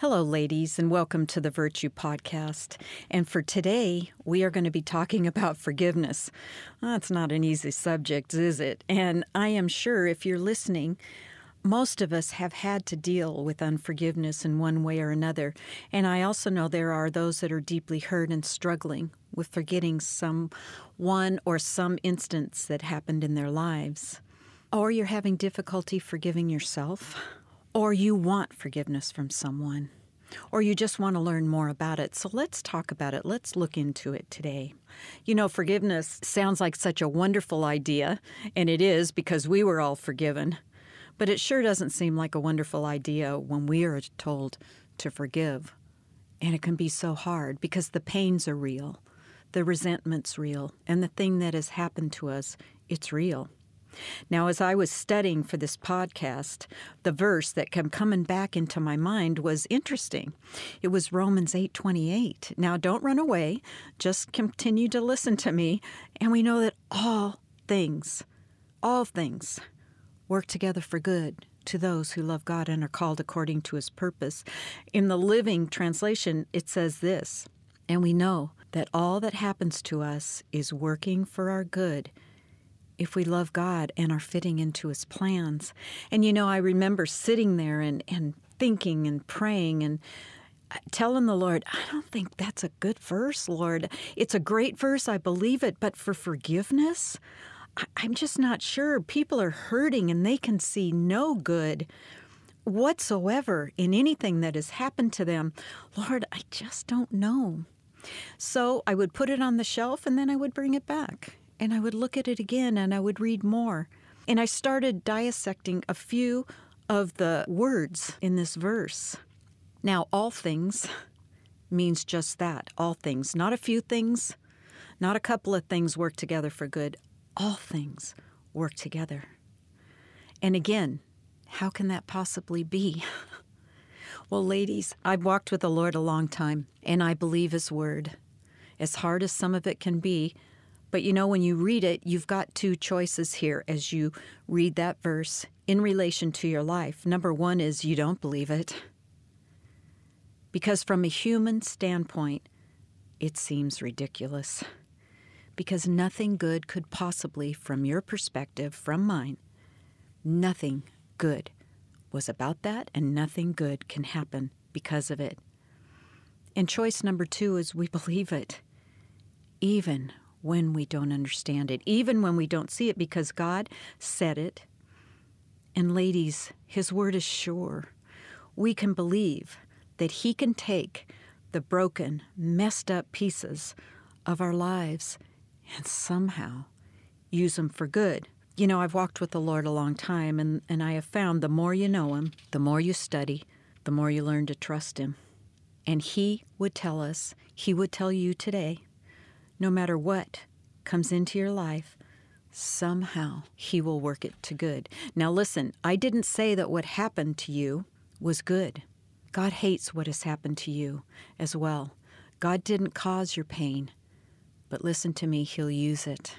Hello, ladies, and welcome to the Virtue Podcast. And for today, we are going to be talking about forgiveness. Well, it's not an easy subject, is it? And I am sure if you're listening, most of us have had to deal with unforgiveness in one way or another. And I also know there are those that are deeply hurt and struggling with forgetting someone or some instance that happened in their lives. Or you're having difficulty forgiving yourself. Or you want forgiveness from someone, or you just want to learn more about it. So let's talk about it. Let's look into it today. You know, forgiveness sounds like such a wonderful idea, and it is because we were all forgiven. But it sure doesn't seem like a wonderful idea when we are told to forgive. And it can be so hard because the pains are real, the resentment's real, and the thing that has happened to us, it's real. Now, as I was studying for this podcast, the verse that kept coming back into my mind was interesting. It was Romans 8:28. Now, don't run away. Just continue to listen to me. And we know that all things work together for good to those who love God and are called according to his purpose. In the Living Translation, it says this, and we know that all that happens to us is working for our good if we love God and are fitting into his plans. And, you know, I remember sitting there and thinking and praying and telling the Lord, I don't think that's a good verse, Lord. It's a great verse. I believe it. But for forgiveness, I'm just not sure. People are hurting and they can see no good whatsoever in anything that has happened to them. Lord, I just don't know. So I would put it on the shelf and then I would bring it back. And I would look at it again, and I would read more. And I started dissecting a few of the words in this verse. Now, all things means just that, all things. Not a few things, not a couple of things work together for good. All things work together. And again, how can that possibly be? Well, ladies, I've walked with the Lord a long time, and I believe his word. As hard as some of it can be, but you know, when you read it, you've got two choices here as you read that verse in relation to your life. Number one is you don't believe it, because from a human standpoint, it seems ridiculous, because nothing good could possibly, from your perspective, from mine, nothing good was about that, and nothing good can happen because of it. And choice number two is we believe it, even when we don't understand it, even when we don't see it, because God said it. And ladies, his word is sure. We can believe that he can take the broken, messed up pieces of our lives and somehow use them for good. You know, I've walked with the Lord a long time, and I have found the more you know him, the more you study, the more you learn to trust him. And he would tell us, he would tell you today, no matter what comes into your life, somehow he will work it to good. Now listen, I didn't say that what happened to you was good. God hates what has happened to you as well. God didn't cause your pain, but listen to me, he'll use it.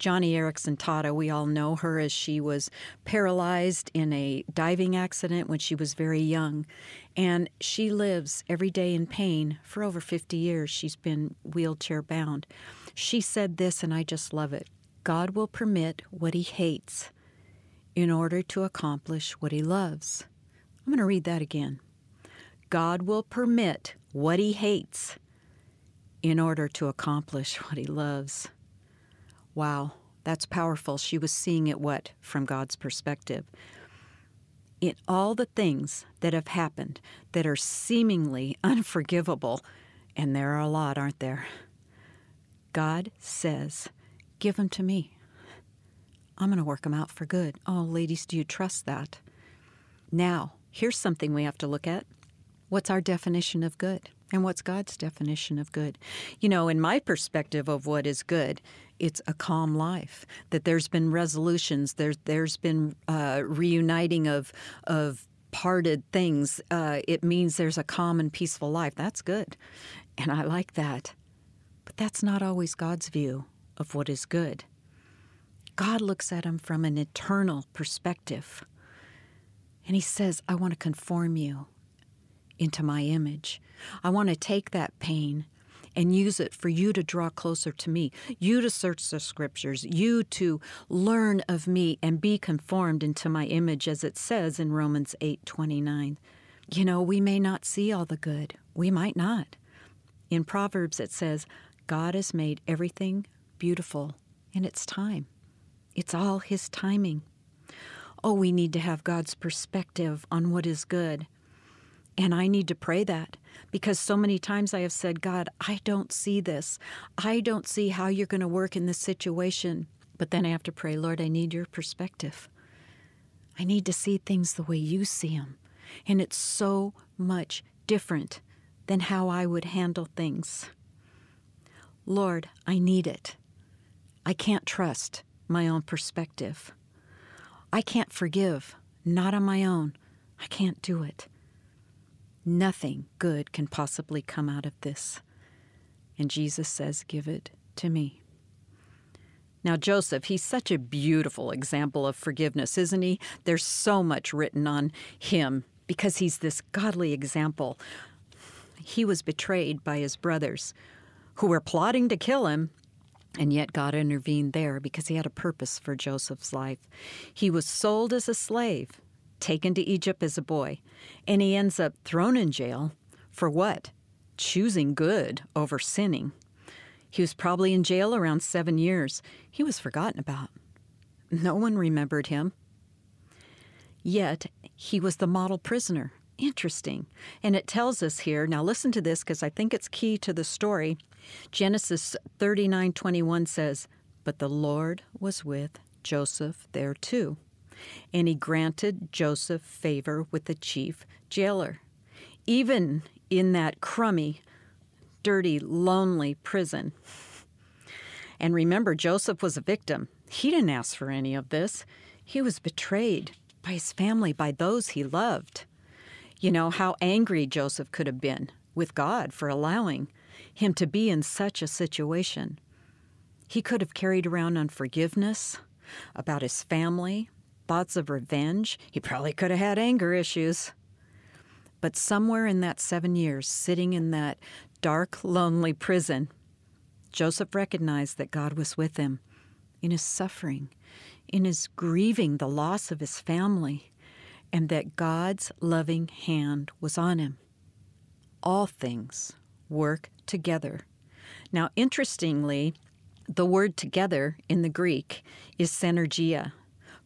Johnny Erickson Tada, we all know her as she was paralyzed in a diving accident when she was very young. And she lives every day in pain. For over 50 years, she's been wheelchair bound. She said this, and I just love it. God will permit what he hates in order to accomplish what he loves. I'm going to read that again. God will permit what he hates in order to accomplish what he loves. Wow, that's powerful. She was seeing it, what, from God's perspective. In all the things that have happened that are seemingly unforgivable, and there are a lot, aren't there? God says, give them to me. I'm going to work them out for good. Oh, ladies, do you trust that? Now, here's something we have to look at. What's our definition of good? And what's God's definition of good? You know, in my perspective of what is good, it's a calm life, that there's been resolutions, there's been reuniting of parted things. It means there's a calm and peaceful life. That's good, and I like that. But that's not always God's view of what is good. God looks at him from an eternal perspective, and he says, I want to conform you into my image. I want to take that pain and use it for you to draw closer to me, you to search the scriptures, you to learn of me and be conformed into my image, as it says in Romans 8:29. You know, we may not see all the good. We might not. In Proverbs it says, God has made everything beautiful in its time. It's all His timing. Oh, we need to have God's perspective on what is good. And I need to pray that, because so many times I have said, God, I don't see this. I don't see how you're going to work in this situation. But then I have to pray, Lord, I need your perspective. I need to see things the way you see them. And it's so much different than how I would handle things. Lord, I need it. I can't trust my own perspective. I can't forgive, not on my own. I can't do it. Nothing good can possibly come out of this. And Jesus says, give it to me. Now, Joseph, he's such a beautiful example of forgiveness, isn't he? There's so much written on him because he's this godly example. He was betrayed by his brothers who were plotting to kill him, and yet God intervened there because he had a purpose for Joseph's life. He was sold as a slave, taken to Egypt as a boy, and he ends up thrown in jail for what? Choosing good over sinning. He was probably in jail around 7 years. He was forgotten about. No one remembered him. Yet, he was the model prisoner. Interesting. And it tells us here, now listen to this because I think it's key to the story. Genesis 39:21 says, "But the Lord was with Joseph there too. And he granted Joseph favor with the chief jailer." Even in that crummy, dirty, lonely prison. And remember, Joseph was a victim. He didn't ask for any of this. He was betrayed by his family, by those he loved. You know, how angry Joseph could have been with God for allowing him to be in such a situation. He could have carried around unforgiveness about his family, thoughts of revenge. He probably could have had anger issues. But somewhere in that 7 years, sitting in that dark, lonely prison, Joseph recognized that God was with him in his suffering, in his grieving the loss of his family, and that God's loving hand was on him. All things work together. Now, interestingly, the word together in the Greek is synergia,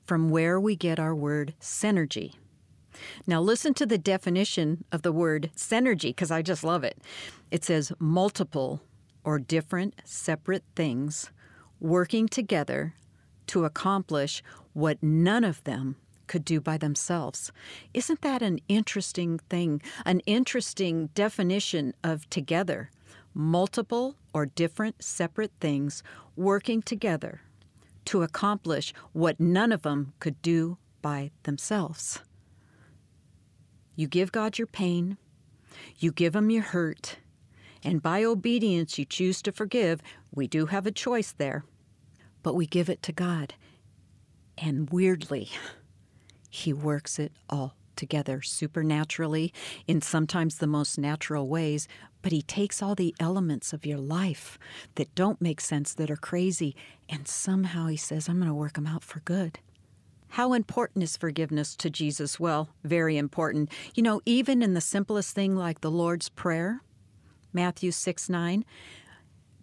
from where we get our word synergy. Now listen to the definition of the word synergy, because I just love it. It says multiple or different separate things working together to accomplish what none of them could do by themselves. Isn't that an interesting thing, an interesting definition of together? Multiple or different separate things working together to accomplish what none of them could do by themselves. You give God your pain, you give Him your hurt, and by obedience you choose to forgive. We do have a choice there, but we give it to God. And weirdly, He works it all together supernaturally, in sometimes the most natural ways, but He takes all the elements of your life that don't make sense, that are crazy, and somehow He says, I'm going to work them out for good. How important is forgiveness to Jesus? Well, very important. You know, even in the simplest thing like the Lord's Prayer, Matthew 6:9,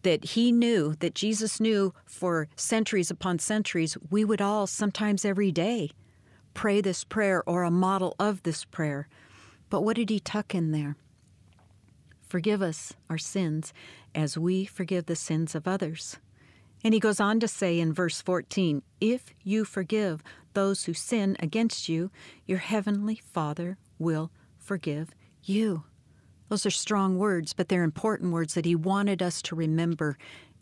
that He knew, that Jesus knew for centuries upon centuries, we would all sometimes every day pray this prayer or a model of this prayer. But what did He tuck in there? Forgive us our sins as we forgive the sins of others. And He goes on to say in verse 14, if you forgive those who sin against you, your heavenly Father will forgive you. Those are strong words, but they're important words that He wanted us to remember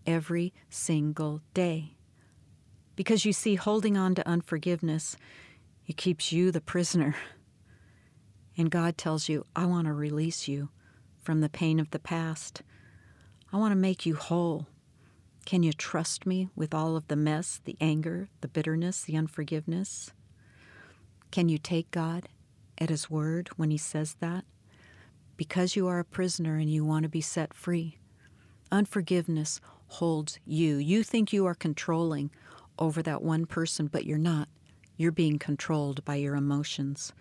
every single day. Because you see, holding on to unforgiveness, it keeps you the prisoner. And God tells you, I want to release you from the pain of the past. I want to make you whole. Can you trust me with all of the mess, the anger, the bitterness, the unforgiveness? Can you take God at His word when He says that? because you are a prisoner and you want to be set free. Unforgiveness holds you. You think you are controlling over that one person, but you're not. You're being controlled by your emotions.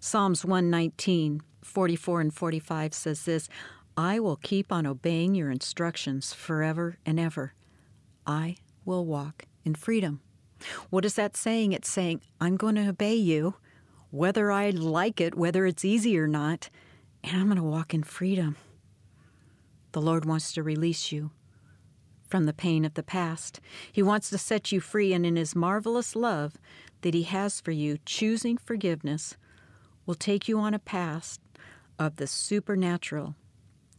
Psalms 119:44 and 45 says this, I will keep on obeying your instructions forever and ever. I will walk in freedom. What is that saying? It's saying, I'm going to obey you, whether I like it, whether it's easy or not, and I'm going to walk in freedom. The Lord wants to release you from the pain of the past. He wants to set you free, and in His marvelous love that He has for you, choosing forgiveness will take you on a path of the supernatural.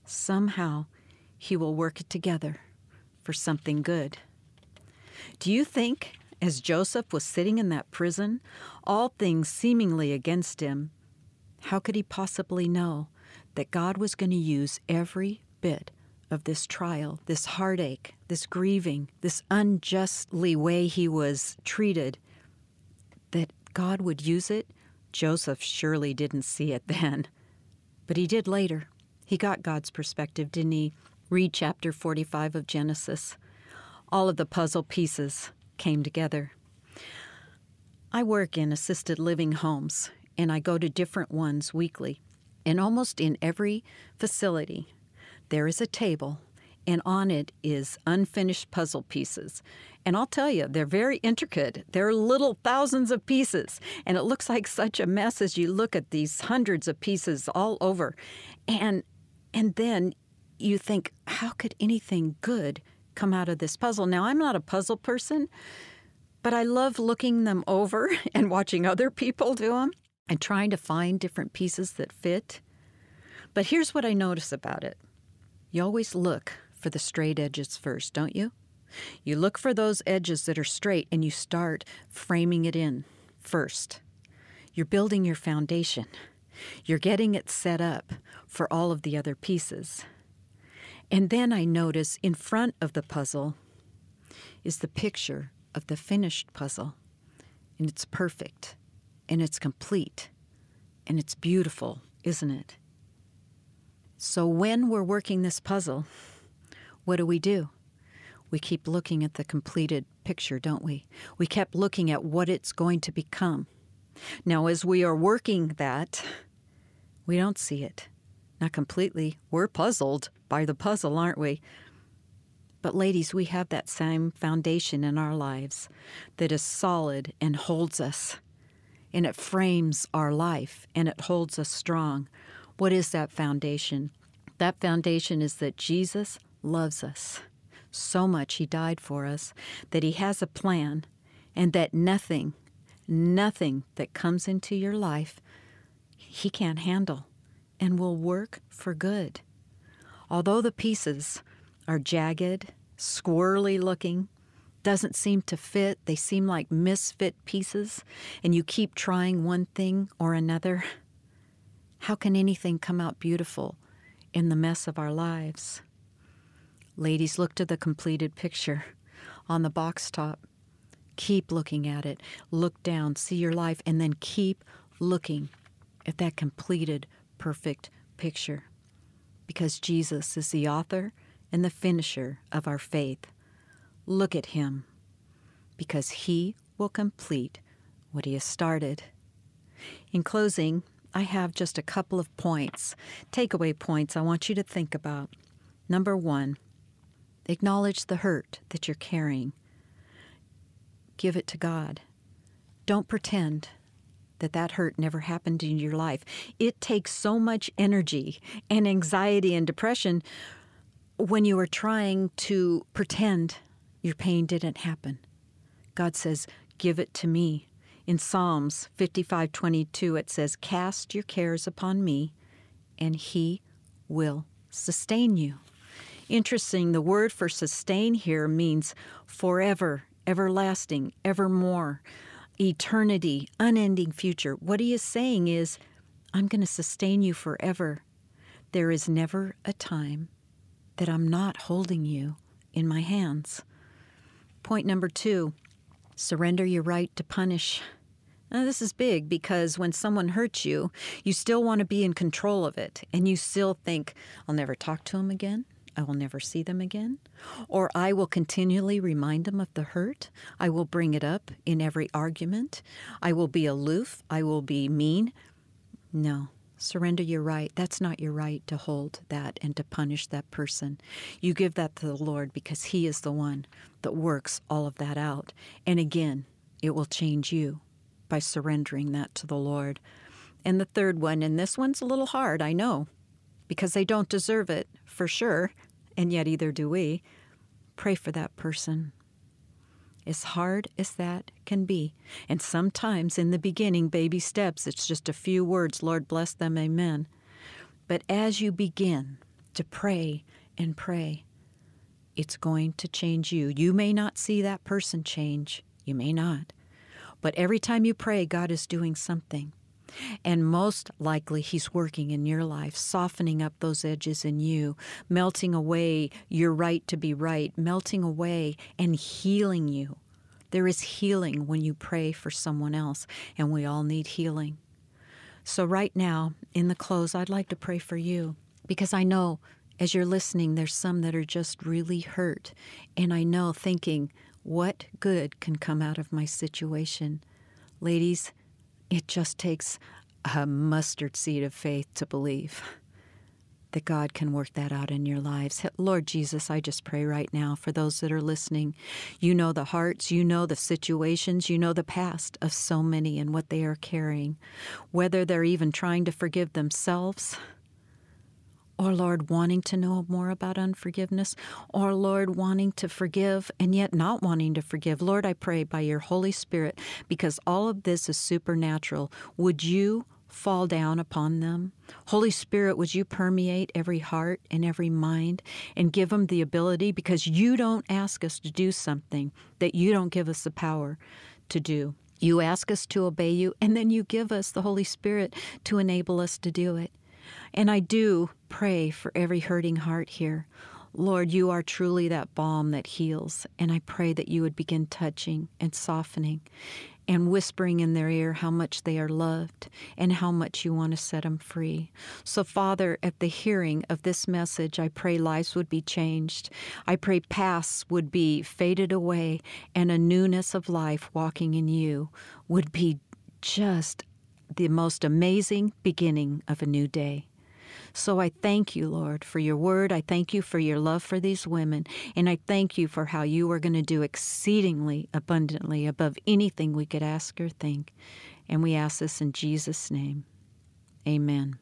Somehow, He will work it together for something good. Do you think, as Joseph was sitting in that prison, all things seemingly against him, how could he possibly know that God was going to use every bit of this trial, this heartache, this grieving, this unjustly way he was treated, that God would use it? Joseph surely didn't see it then, but he did later. He got God's perspective, didn't he? Read chapter 45 of Genesis. All of the puzzle pieces came together. I work in assisted living homes, and I go to different ones weekly. And almost in every facility, there is a table, and on it is unfinished puzzle pieces. And I'll tell you, they're very intricate. They're little thousands of pieces, and it looks like such a mess as you look at these hundreds of pieces all over. And then you think, how could anything good come out of this puzzle? Now, I'm not a puzzle person, but I love looking them over and watching other people do them and trying to find different pieces that fit. But here's what I notice about it. You always look for the straight edges first, don't you? You look for those edges that are straight, and you start framing it in first. You're building your foundation. You're getting it set up for all of the other pieces. And then I notice in front of the puzzle is the picture of the finished puzzle. And it's perfect. And it's complete. And it's beautiful, isn't it? So when we're working this puzzle, what do? We keep looking at the completed picture, don't we? We kept looking at what it's going to become. Now, as we are working that, we don't see it. Not completely. We're puzzled by the puzzle, aren't we? But ladies, we have that same foundation in our lives that is solid and holds us, and it frames our life, and it holds us strong. What is that foundation? That foundation is that Jesus loves us so much. He died for us, that He has a plan, and that nothing that comes into your life, He can't handle and will work for good. Although the pieces are jagged, squirrely looking, doesn't seem to fit, they seem like misfit pieces, and you keep trying one thing or another, how can anything come out beautiful in the mess of our lives? Ladies, look to the completed picture on the box top. Keep looking at it. Look down, see your life, and then keep looking at that completed, perfect picture. Because Jesus is the author and the finisher of our faith. Look at Him, because He will complete what He has started. In closing, I have just a couple of points, takeaway points I want you to think about. Number one, acknowledge the hurt that you're carrying. Give it to God. Don't pretend that hurt never happened in your life. It takes so much energy and anxiety and depression when you are trying to pretend your pain didn't happen. God says, give it to me. In Psalms 55:22, it says, cast your cares upon me, and He will sustain you. Interesting, the word for sustain here means forever, everlasting, evermore, eternity, unending future. What He is saying is, I'm going to sustain you forever. There is never a time that I'm not holding you in my hands. Point number two, surrender your right to punish. Now, this is big because when someone hurts you, you still want to be in control of it. And you still think, I'll never talk to them again. I will never see them again. Or I will continually remind them of the hurt. I will bring it up in every argument. I will be aloof. I will be mean. No. Surrender your right. That's not your right to hold that and to punish that person. You give that to the Lord because He is the one that works all of that out. And again, it will change you by surrendering that to the Lord. And the third one, and this one's a little hard, I know, because they don't deserve it for sure, and yet either do we. Pray for that person. As hard as that can be. And sometimes in the beginning, baby steps, it's just a few words, Lord bless them, amen. But as you begin to pray and pray, it's going to change you. You may not see that person change. You may not. But every time you pray, God is doing something. And most likely, He's working in your life, softening up those edges in you, melting away your right to be right, melting away and healing you. There is healing when you pray for someone else, and we all need healing. So right now, in the close, I'd like to pray for you, because I know as you're listening, there's some that are just really hurt. And I know thinking, what good can come out of my situation? Ladies, it just takes a mustard seed of faith to believe that God can work that out in your lives. Lord Jesus, I just pray right now for those that are listening. You know the hearts, you know the situations, you know the past of so many and what they are carrying, whether they're even trying to forgive themselves or, Lord, wanting to know more about unforgiveness, or, Lord, wanting to forgive and yet not wanting to forgive. Lord, I pray by your Holy Spirit, because all of this is supernatural, would you fall down upon them? Holy Spirit, would you permeate every heart and every mind and give them the ability, because you don't ask us to do something that you don't give us the power to do. You ask us to obey you, and then you give us the Holy Spirit to enable us to do it. And I do pray for every hurting heart here. Lord, you are truly that balm that heals, and I pray that you would begin touching and softening and whispering in their ear how much they are loved and how much you want to set them free. So, Father, at the hearing of this message, I pray lives would be changed. I pray pasts would be faded away, and a newness of life walking in you would be just the most amazing beginning of a new day. So I thank you, Lord, for your word. I thank you for your love for these women. And I thank you for how you are going to do exceedingly abundantly above anything we could ask or think. And we ask this in Jesus' name. Amen.